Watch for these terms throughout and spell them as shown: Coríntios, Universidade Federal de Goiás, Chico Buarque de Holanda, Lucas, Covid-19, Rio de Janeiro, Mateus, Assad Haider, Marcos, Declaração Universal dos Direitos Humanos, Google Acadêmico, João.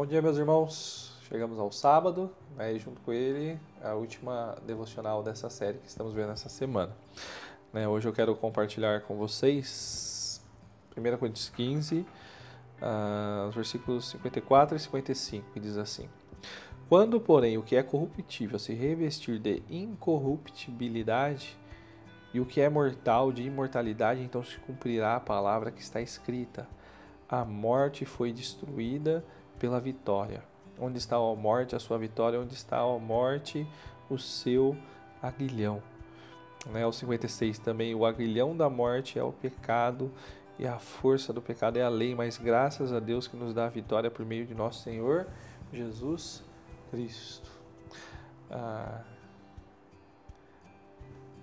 Bom dia, meus irmãos. Chegamos ao sábado, né, e junto com ele a última devocional dessa série que estamos vendo essa semana. Né, hoje eu quero compartilhar com vocês 1 Coríntios 15, os versículos 54 e 55, que diz assim: Quando, porém, o que é corruptível se revestir de incorruptibilidade e o que é mortal de imortalidade, então se cumprirá a palavra que está escrita: a morte foi destruída pela vitória. Onde está a morte, a sua vitória? Onde está a morte, o seu aguilhão? Né? O 56 também: o aguilhão da morte é o pecado, e a força do pecado é a lei, mas graças a Deus que nos dá a vitória por meio de nosso Senhor Jesus Cristo.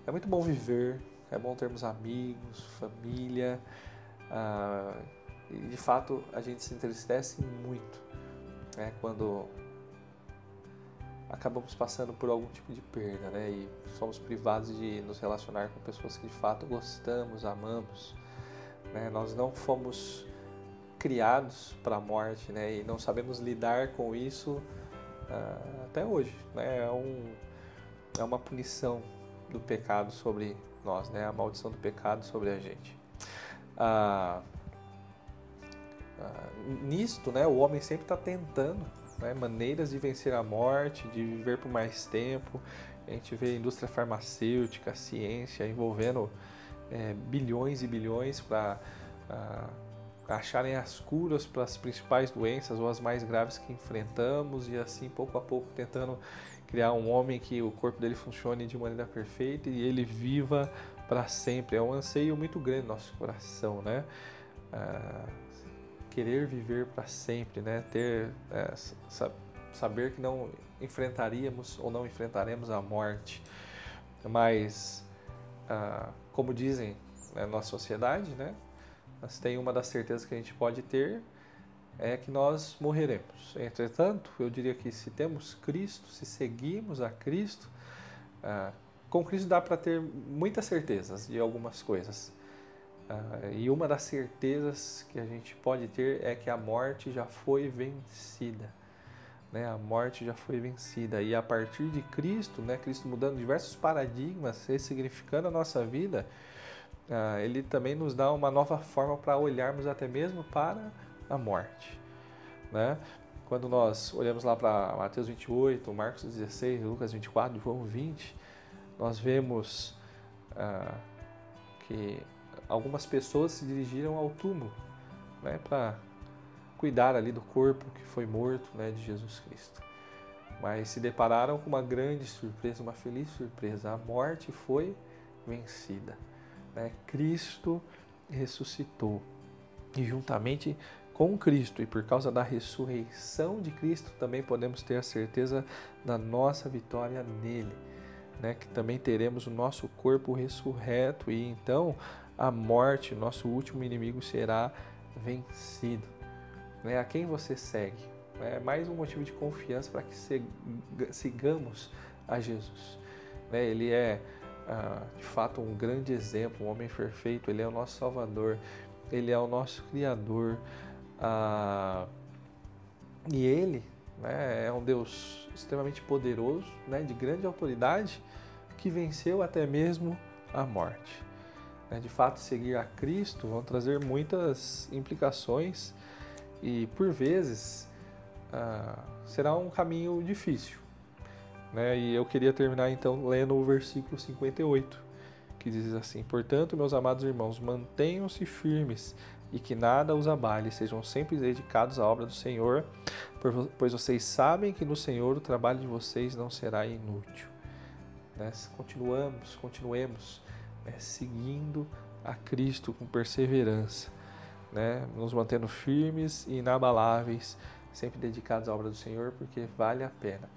É muito bom viver, é bom termos amigos, família, e de fato a gente se entristece muito, né, quando acabamos passando por algum tipo de perda, né, e somos privados de nos relacionar com pessoas que de fato gostamos, amamos, né. Nós não fomos criados para a morte, né, e não sabemos lidar com isso até hoje, né. É uma punição do pecado sobre nós, né, a maldição do pecado sobre a gente. Nisto, né, o homem sempre está tentando, né, maneiras de vencer a morte, de viver por mais tempo. A gente vê a indústria farmacêutica, a ciência envolvendo bilhões e bilhões para acharem as curas para as principais doenças ou as mais graves que enfrentamos, e assim, pouco a pouco, tentando criar um homem que o corpo dele funcione de maneira perfeita e ele viva para sempre. É um anseio muito grande no nosso coração, né? Querer viver para sempre, né? Saber que não enfrentaríamos ou não enfrentaremos a morte. Mas, como dizem na nossa sociedade, né, nós tem uma das certezas que a gente pode ter, é que nós morreremos. Entretanto, eu diria que se temos Cristo, se seguimos a Cristo, com Cristo dá para ter muitas certezas de algumas coisas. E uma das certezas que a gente pode ter é que a morte já foi vencida, né? A morte já foi vencida, e a partir de Cristo, né, Cristo mudando diversos paradigmas, ressignificando a nossa vida, ele também nos dá uma nova forma para olharmos até mesmo para a morte, né? Quando nós olhamos lá para Mateus 28, Marcos 16, Lucas 24, João 20, nós vemos que algumas pessoas se dirigiram ao túmulo, né, para cuidar ali do corpo que foi morto, né, de Jesus Cristo. Mas se depararam com uma grande surpresa, uma feliz surpresa: a morte foi vencida, né? Cristo ressuscitou, e juntamente com Cristo e por causa da ressurreição de Cristo também podemos ter a certeza da nossa vitória nele, né, que também teremos o nosso corpo ressurreto, e então a morte, nosso último inimigo, será vencido, né? A quem você segue? É mais um motivo de confiança para que sigamos a Jesus, né? Ele é, de fato, um grande exemplo, um homem perfeito. Ele é o nosso Salvador, ele é o nosso Criador, e ele, né, é um Deus extremamente poderoso, né, de grande autoridade, que venceu até mesmo a morte. De fato, seguir a Cristo vão trazer muitas implicações, e por vezes será um caminho difícil, né? E eu queria terminar então lendo o versículo 58, que diz assim: Portanto, meus amados irmãos, mantenham-se firmes e que nada os abale, sejam sempre dedicados à obra do Senhor, pois vocês sabem que no Senhor o trabalho de vocês não será inútil. Né? Continuemos. Seguindo a Cristo com perseverança, né? Nos mantendo firmes e inabaláveis, sempre dedicados à obra do Senhor, porque vale a pena,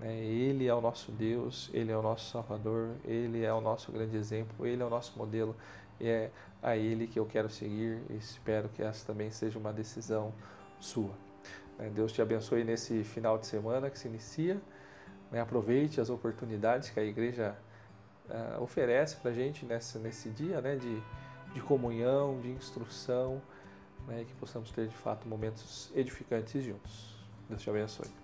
né? Ele é o nosso Deus, Ele é o nosso Salvador, Ele é o nosso grande exemplo, Ele é o nosso modelo, e é a Ele que eu quero seguir, e espero que essa também seja uma decisão sua. Deus te abençoe nesse final de semana que se inicia, né? Aproveite as oportunidades que a igreja oferece para a gente nesse dia, né, de comunhão, de instrução, né, e que possamos ter de fato momentos edificantes juntos. Deus te abençoe.